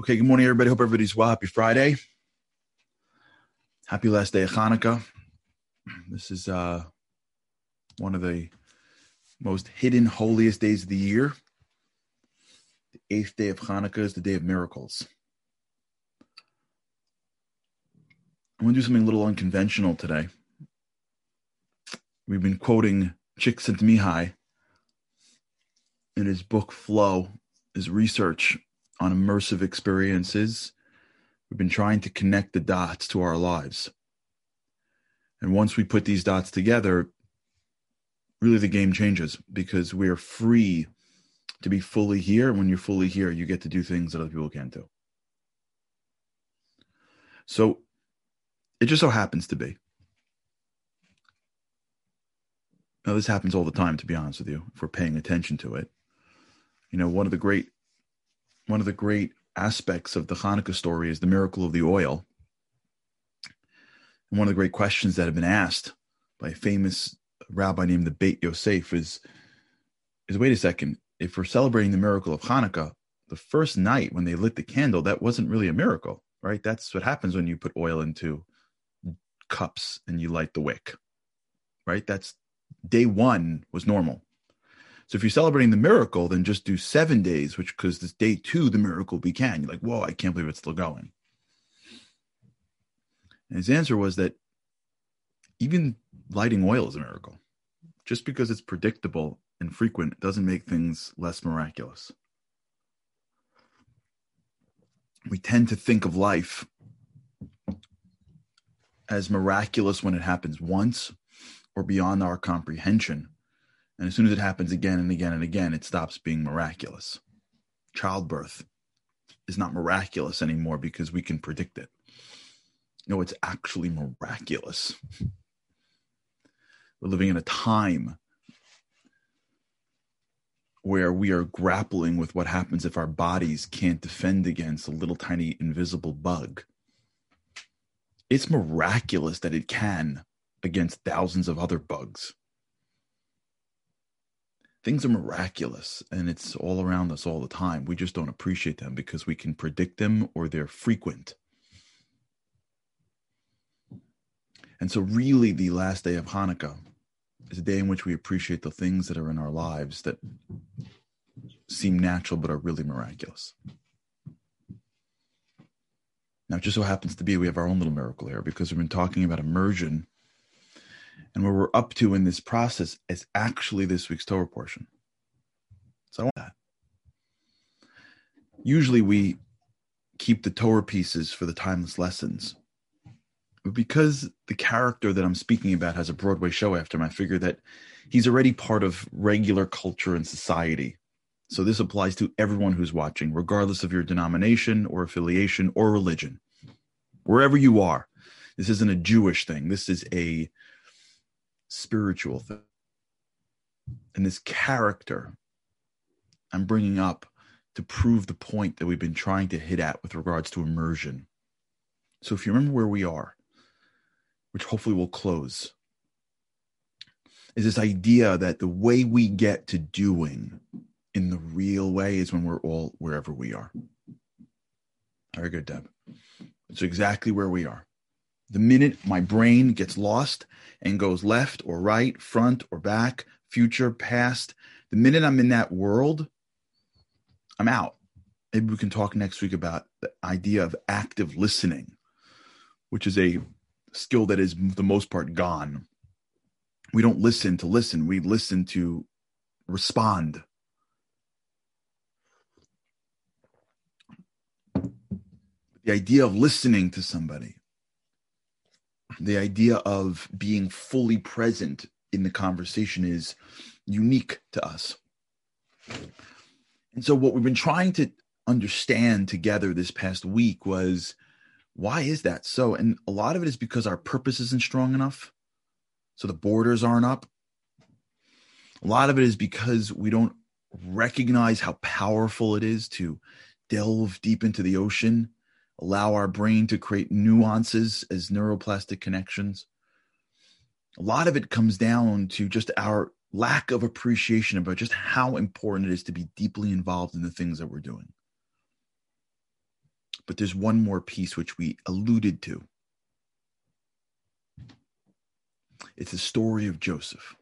Okay, good morning, everybody. Hope everybody's well. Happy Friday. Happy last day of Hanukkah. This is one of the most hidden, holiest days of the year. The eighth day of Hanukkah is the day of miracles. I'm going to do something a little unconventional today. We've been quoting Csikszentmihalyi in his book Flow, his research on immersive experiences. We've been trying to connect the dots to our lives. And once we put these dots together, really the game changes, because we are free to be fully here. And when you're fully here, you get to do things that other people can't do. So it just so happens to be. Now, this happens all the time, to be honest with you, if we're paying attention to it. You know, one of the great aspects of the Hanukkah story is the miracle of the oil. And one of the great questions that have been asked by a famous rabbi named the Beit Yosef is wait a second, if we're celebrating the miracle of Hanukkah, the first night when they lit the candle, that wasn't really a miracle, right? That's what happens when you put oil into cups and you light the wick, right? That's day one was normal. So if you're celebrating the miracle, then just do 7 days, which, because this day two, the miracle began. You're like, whoa, I can't believe it's still going. And his answer was that even lighting oil is a miracle. Just because it's predictable and frequent doesn't make things less miraculous. We tend to think of life as miraculous when it happens once or beyond our comprehension. And as soon as it happens again and again and again, it stops being miraculous. Childbirth is not miraculous anymore because we can predict it. No, it's actually miraculous. We're living in a time where we are grappling with what happens if our bodies can't defend against a little tiny invisible bug. It's miraculous that it can against thousands of other bugs. Things are miraculous, and it's all around us all the time. We just don't appreciate them because we can predict them or they're frequent. And so really the last day of Hanukkah is a day in which we appreciate the things that are in our lives that seem natural but are really miraculous. Now, it just so happens to be we have our own little miracle here, because we've been talking about immersion. And where we're up to in this process is actually this week's Torah portion. So I want that. Usually we keep the Torah pieces for the timeless lessons. But because the character that I'm speaking about has a Broadway show after him, I figure that he's already part of regular culture and society. So this applies to everyone who's watching, regardless of your denomination or affiliation or religion. Wherever you are, this isn't a Jewish thing. This is a spiritual thing. And this character I'm bringing up to prove the point that we've been trying to hit at with regards to immersion. So if you remember where we are, which hopefully will close, is this idea that the way we get to doing in the real way is when we're all wherever we are. Very good, Deb. It's exactly where we are. The minute my brain gets lost and goes left or right, front or back, future, past, the minute I'm in that world, I'm out. Maybe we can talk next week about the idea of active listening, which is a skill that is for the most part gone. We don't listen to listen. We listen to respond. The idea of listening to somebody, the idea of being fully present in the conversation is unique to us. And so what we've been trying to understand together this past week was, why is that so? And a lot of it is because our purpose isn't strong enough. So the borders aren't up. A lot of it is because we don't recognize how powerful it is to delve deep into the ocean, allow our brain to create nuances as neuroplastic connections. A lot of it comes down to just our lack of appreciation about just how important it is to be deeply involved in the things that we're doing. But there's one more piece which we alluded to. It's the story of Joseph.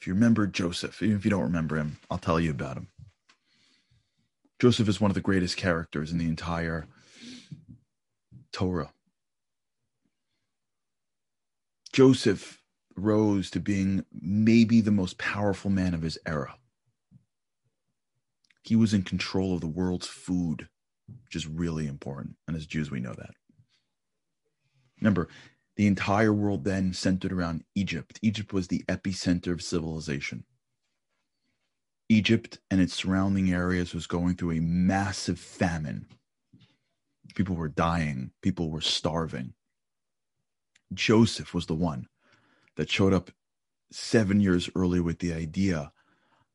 If you remember Joseph, even if you don't remember him, I'll tell you about him. Joseph is one of the greatest characters in the entire Torah. Joseph rose to being maybe the most powerful man of his era. He was in control of the world's food, which is really important. And as Jews, we know that. Remember, the entire world then centered around Egypt. Egypt was the epicenter of civilization. Egypt and its surrounding areas was going through a massive famine. People were dying. People were starving. Joseph was the one that showed up 7 years earlier with the idea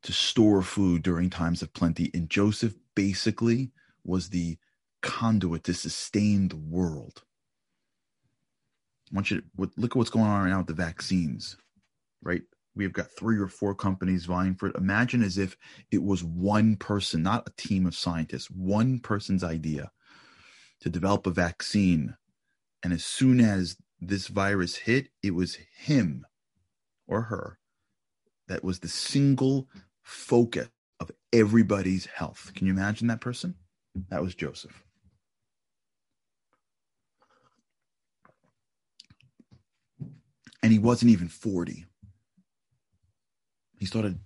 to store food during times of plenty. And Joseph basically was the conduit to sustain the world. I want you to look at what's going on right now with the vaccines, right? We've got 3 or 4 companies vying for it. Imagine as if it was one person, not a team of scientists, one person's idea to develop a vaccine. And as soon as this virus hit, it was him or her that was the single focus of everybody's health. Can you imagine that person? That was Joseph. And he wasn't even 40. He started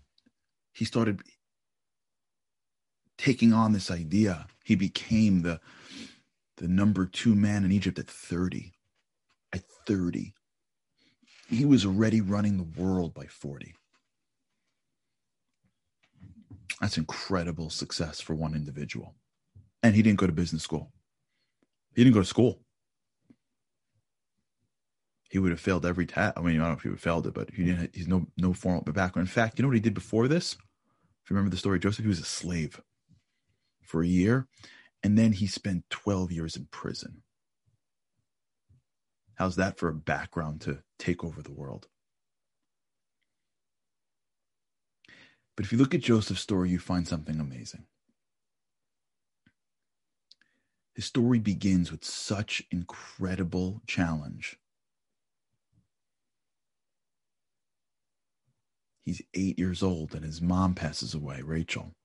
taking on this idea. He became the number 2 man in Egypt at 30. At 30. He was already running the world by 40. That's incredible success for one individual. And he didn't go to business school. He didn't go to school. He would have failed every test. I mean, I don't know if he would have failed it, but he didn't. He's no formal background. In fact, you know what he did before this? If you remember the story of Joseph, he was a slave for a year. And then he spent 12 years in prison. How's that for a background to take over the world? But if you look at Joseph's story, you find something amazing. His story begins with such incredible challenge. He's 8 years old and his mom passes away, Rachel,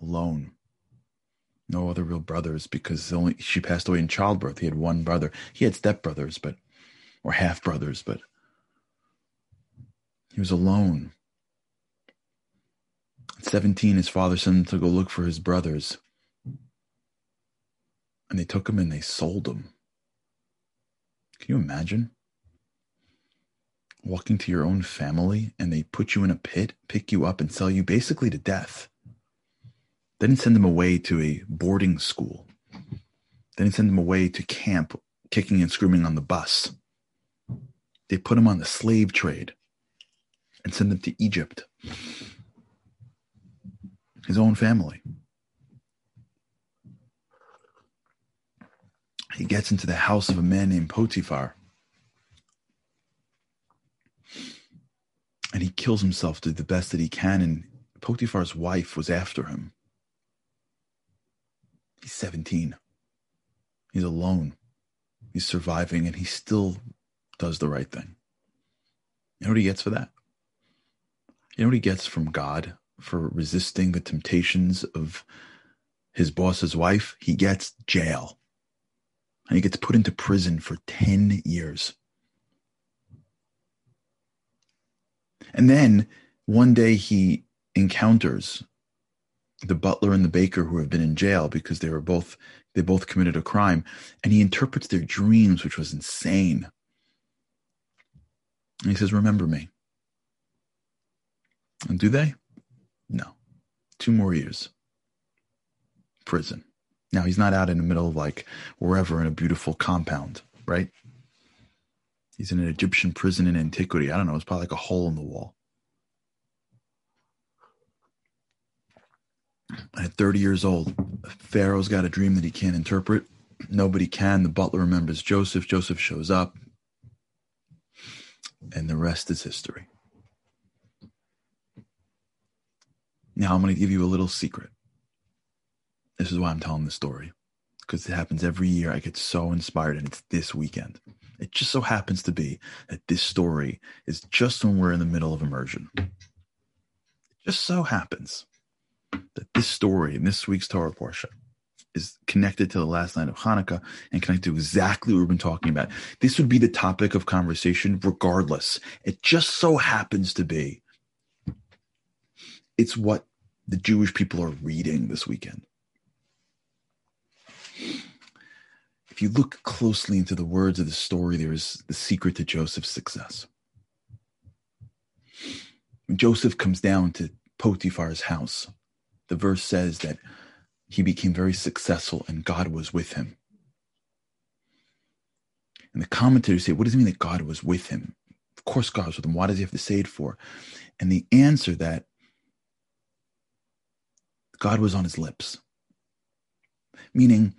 alone. No other real brothers because she passed away in childbirth. He had one brother. He had stepbrothers, or half brothers, but he was alone. At 17, his father sent him to go look for his brothers. And they took him and they sold him. Can you imagine? Walking to your own family and they put you in a pit, pick you up and sell you basically to death. They didn't send him away to a boarding school. They didn't send him away to camp, kicking and screaming on the bus. They put him on the slave trade and sent him to Egypt. His own family. He gets into the house of a man named Potiphar. And he kills himself to the best that he can. And Potiphar's wife was after him. He's 17. He's alone. He's surviving. And he still does the right thing. You know what he gets for that? You know what he gets from God? For resisting the temptations of his boss's wife, he gets jail. And he gets put into prison for 10 years. And then one day he encounters the butler and the baker who have been in jail because they both committed a crime. And he interprets their dreams, which was insane. And he says, remember me. And do they? No. 2 more years. Prison. Now, he's not out in the middle of wherever in a beautiful compound, right? He's in an Egyptian prison in antiquity. I don't know. It's probably a hole in the wall. And at 30 years old, Pharaoh's got a dream that he can't interpret. Nobody can. The butler remembers Joseph. Joseph shows up. And the rest is history. Now I'm going to give you a little secret. This is why I'm telling this story, because it happens every year. I get so inspired, and it's this weekend. It just so happens to be that this story is just when we're in the middle of immersion. It just so happens that this story in this week's Torah portion is connected to the last night of Hanukkah and connected to exactly what we've been talking about. This would be the topic of conversation regardless. It just so happens to be it's what the Jewish people are reading this weekend. If you look closely into the words of the story, there is the secret to Joseph's success. When Joseph comes down to Potiphar's house, the verse says that he became very successful and God was with him. And the commentators say, what does it mean that God was with him? Of course God was with him. Why does he have to say it for? And the answer that God was on his lips. Meaning,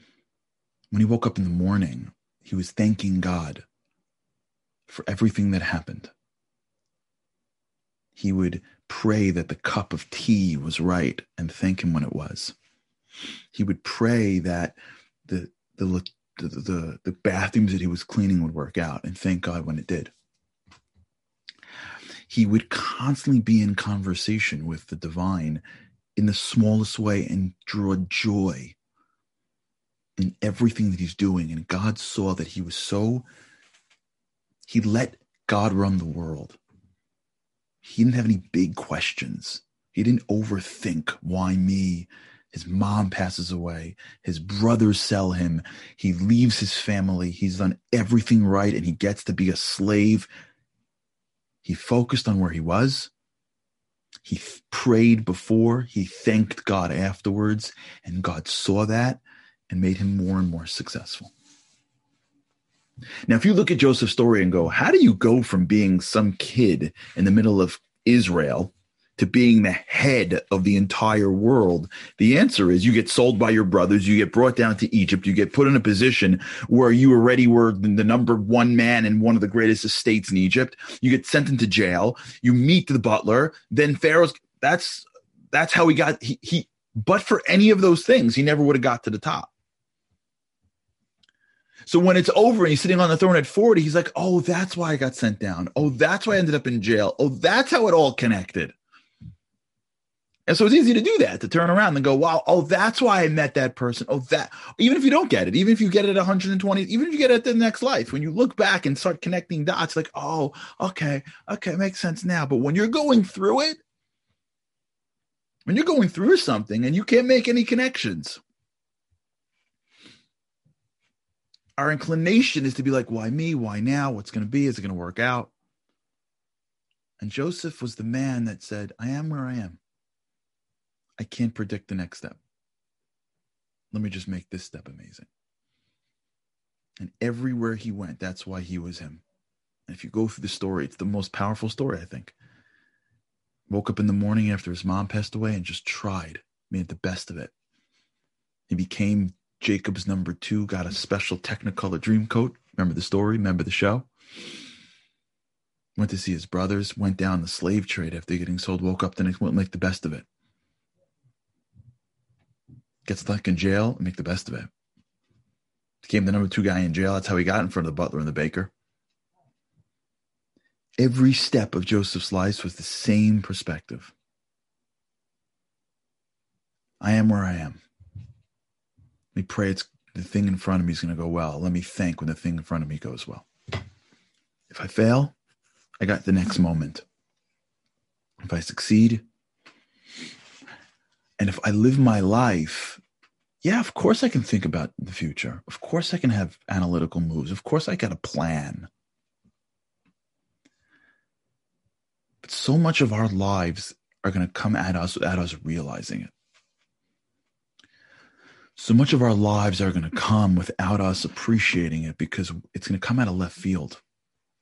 when he woke up in the morning, he was thanking God for everything that happened. He would pray that the cup of tea was right and thank him when it was. He would pray that the bathrooms that he was cleaning would work out and thank God when it did. He would constantly be in conversation with the divine in the smallest way and draw joy in everything that he's doing. And God saw that he was so, he let God run the world. He didn't have any big questions. He didn't overthink why me. His mom passes away. His brothers sell him. He leaves his family. He's done everything right, and he gets to be a slave. He focused on where he was. He prayed before. He thanked God afterwards, and God saw that and made him more and more successful. Now, if you look at Joseph's story and go, how do you go from being some kid in the middle of Israel to being the head of the entire world? The answer is you get sold by your brothers, you get brought down to Egypt, you get put in a position where you already were the number one man in one of the greatest estates in Egypt, you get sent into jail, you meet the butler, then Pharaoh's, that's how he got, he but for any of those things, he never would have got to the top. So when it's over and he's sitting on the throne at 40, he's like, oh, that's why I got sent down. Oh, that's why I ended up in jail. Oh, that's how it all connected. And so it's easy to do that, to turn around and go, wow, oh, that's why I met that person. Oh, that, even if you don't get it, even if you get it at 120, even if you get it at the next life, when you look back and start connecting dots, like, oh, okay, it makes sense now. But when you're going through it, when you're going through something and you can't make any connections, our inclination is to be like, why me? Why now? What's going to be? Is it going to work out? And Joseph was the man that said, I am where I am. I can't predict the next step. Let me just make this step amazing. And everywhere he went, that's why he was him. And if you go through the story, it's the most powerful story, I think. Woke up in the morning after his mom passed away and just tried, made the best of it. He became Jacob's number two, got a special Technicolor dream coat. Remember the story? Remember the show? Went to see his brothers, went down the slave trade after getting sold, woke up the next morning, make the best of it. Gets stuck in jail, make the best of it. Became the number two guy in jail. That's how he got in front of the butler and the baker. Every step of Joseph's life was the same perspective. I am where I am. Let me pray it's the thing in front of me is going to go well. Let me thank when the thing in front of me goes well. If I fail, I got the next moment. If I succeed, and if I live my life, yeah, of course I can think about the future. Of course I can have analytical moves. Of course I got a plan. But so much of our lives are going to come at us without us realizing it. So much of our lives are going to come without us appreciating it because it's going to come out of left field.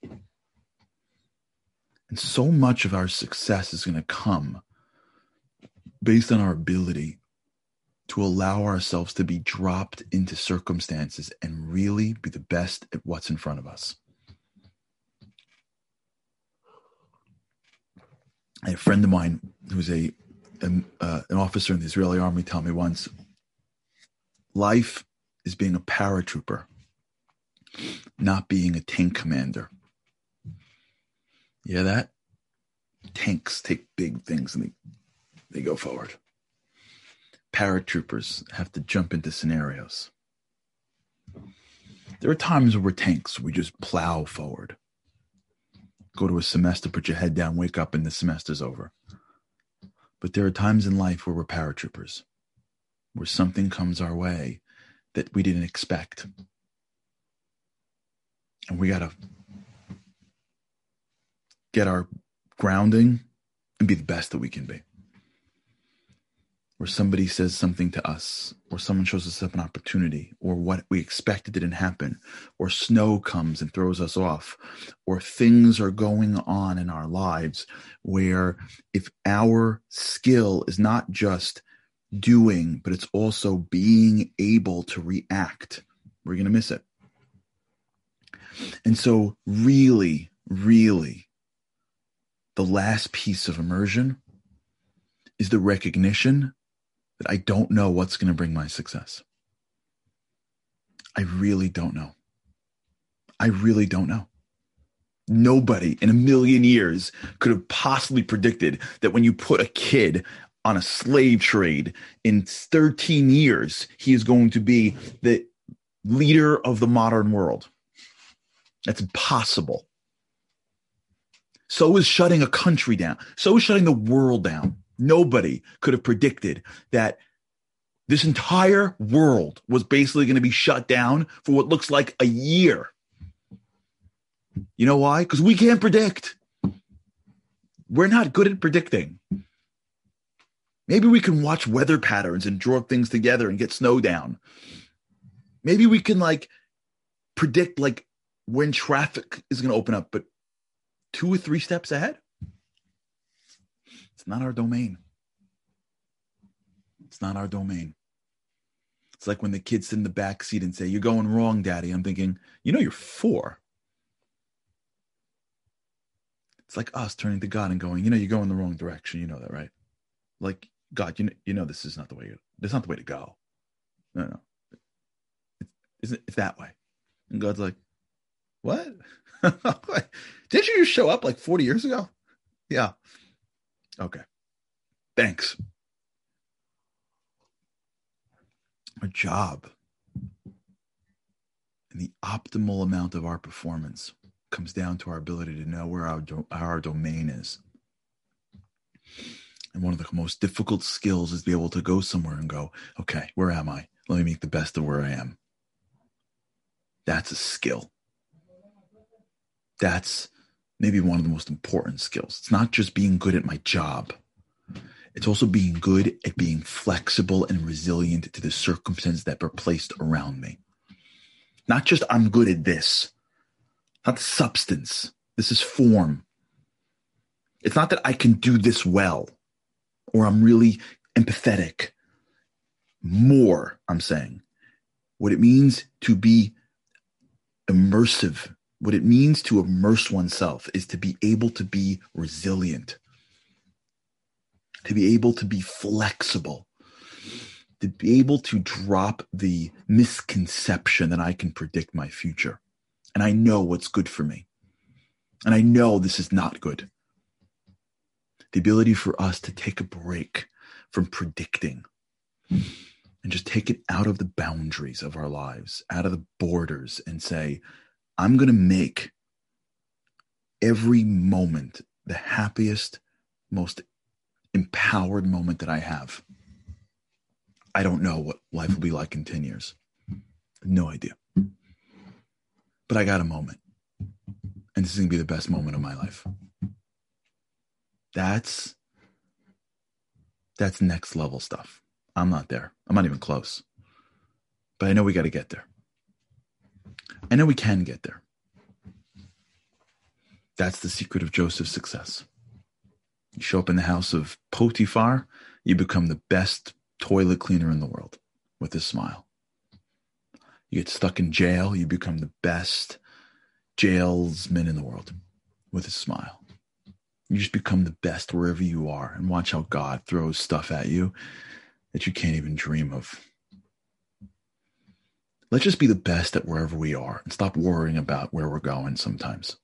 And so much of our success is going to come based on our ability to allow ourselves to be dropped into circumstances and really be the best at what's in front of us. I had a friend of mine who was an officer in the Israeli army tell me once, Life is being a paratrooper, not being a tank commander. You hear that? Tanks take big things and they go forward. Paratroopers have to jump into scenarios. There are times where we're tanks. We just plow forward. Go to a semester, put your head down, wake up, and the semester's over. But there are times in life where we're paratroopers, where something comes our way that we didn't expect. And we got to get our grounding and be the best that we can be. Where somebody says something to us, or someone shows us up an opportunity, or what we expected didn't happen, or snow comes and throws us off, or things are going on in our lives where if our skill is not just doing, but it's also being able to react, we're going to miss it. And so really, really, the last piece of immersion is the recognition that I don't know what's going to bring my success. I really don't know. I really don't know. Nobody in a million years could have possibly predicted that when you put a kid on a slave trade in 13 years, he is going to be the leader of the modern world. That's impossible. So is shutting a country down. So is shutting the world down. Nobody could have predicted that this entire world was basically going to be shut down for what looks like a year. You know why? Because we can't predict. We're not good at predicting. Maybe we can watch weather patterns and draw things together and get snow down. Maybe we can predict when traffic is going to open up, but 2 or 3 steps ahead? It's not our domain. It's not our domain. It's like when the kids sit in the back seat and say, "You're going wrong, Daddy." I'm thinking, you know, you're 4. It's like us turning to God and going, you know, you're going the wrong direction. You know that, right? Like, God, you know this is not the way. That's not the way to go. No. It's that way. And God's like, what? Didn't you just show up 40 years ago? Yeah. Okay, thanks. Our job and the optimal amount of our performance comes down to our ability to know where our domain is. And one of the most difficult skills is to be able to go somewhere and go, okay, where am I? Let me make the best of where I am. That's a skill. That's maybe one of the most important skills. It's not just being good at my job. It's also being good at being flexible and resilient to the circumstances that were placed around me. Not just I'm good at this, not the substance. This is form. It's not that I can do this well or I'm really empathetic. More, I'm saying, what it means to be immersive. What it means to immerse oneself is to be able to be resilient, to be able to be flexible, to be able to drop the misconception that I can predict my future. And I know what's good for me. And I know this is not good. The ability for us to take a break from predicting and just take it out of the boundaries of our lives, out of the borders, and say, I'm going to make every moment the happiest, most empowered moment that I have. I don't know what life will be like in 10 years. No idea. But I got a moment. And this is going to be the best moment of my life. That's next level stuff. I'm not there. I'm not even close. But I know we got to get there. I know we can get there. That's the secret of Joseph's success. You show up in the house of Potiphar, you become the best toilet cleaner in the world with a smile. You get stuck in jail, you become the best jailsman in the world with a smile. You just become the best wherever you are, and watch how God throws stuff at you that you can't even dream of. Let's just be the best at wherever we are and stop worrying about where we're going sometimes.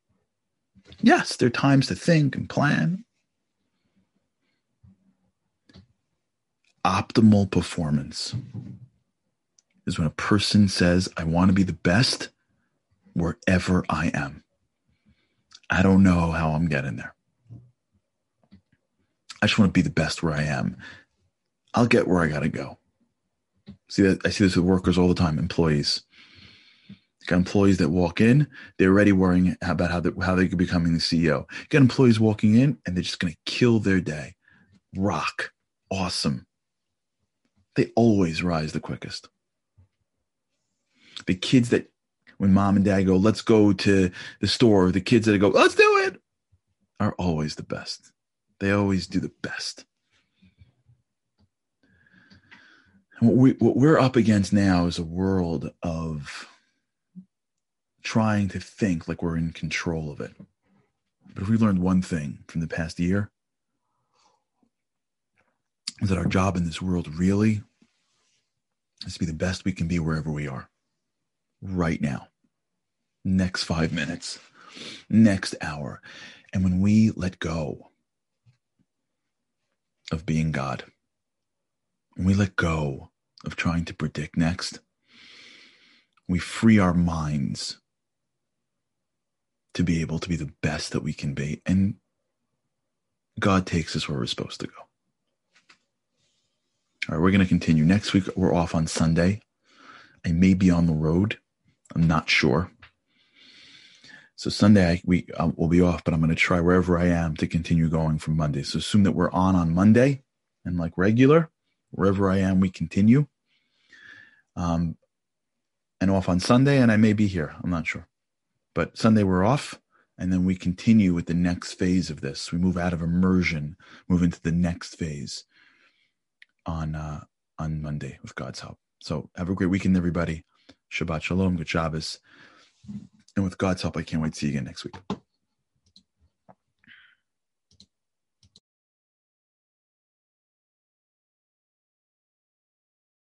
Yes, there are times to think and plan. Optimal performance is when a person says, I want to be the best wherever I am. I don't know how I'm getting there. I just want to be the best where I am. I'll get where I got to go. See that? I see this with workers all the time, employees. You got employees that walk in, they're already worrying about how they could be becoming the CEO. You got employees walking in and they're just going to kill their day. Rock. Awesome. They always rise the quickest. The kids that, when mom and dad go, let's go to the store, the kids that go, let's do it, are always the best. They always do the best. And what we're up against now is a world of trying to think like we're in control of it. But if we learned one thing from the past year, is that our job in this world really is to be the best we can be wherever we are. Right now, next 5 minutes, next hour. And when we let go of being God, when we let go of trying to predict next, we free our minds to be able to be the best that we can be. And God takes us where we're supposed to go. All right, we're going to continue. Next week, we're off on Sunday. I may be on the road. I'm not sure. So Sunday, we'll be off, but I'm going to try wherever I am to continue going from Monday. So assume that we're on Monday and like regular, wherever I am, we continue. And off on Sunday, and I may be here. I'm not sure. But Sunday we're off, and then we continue with the next phase of this. We move out of immersion, move into the next phase on Monday with God's help. So have a great weekend, everybody. Shabbat shalom, good Shabbos. And with God's help, I can't wait to see you again next week.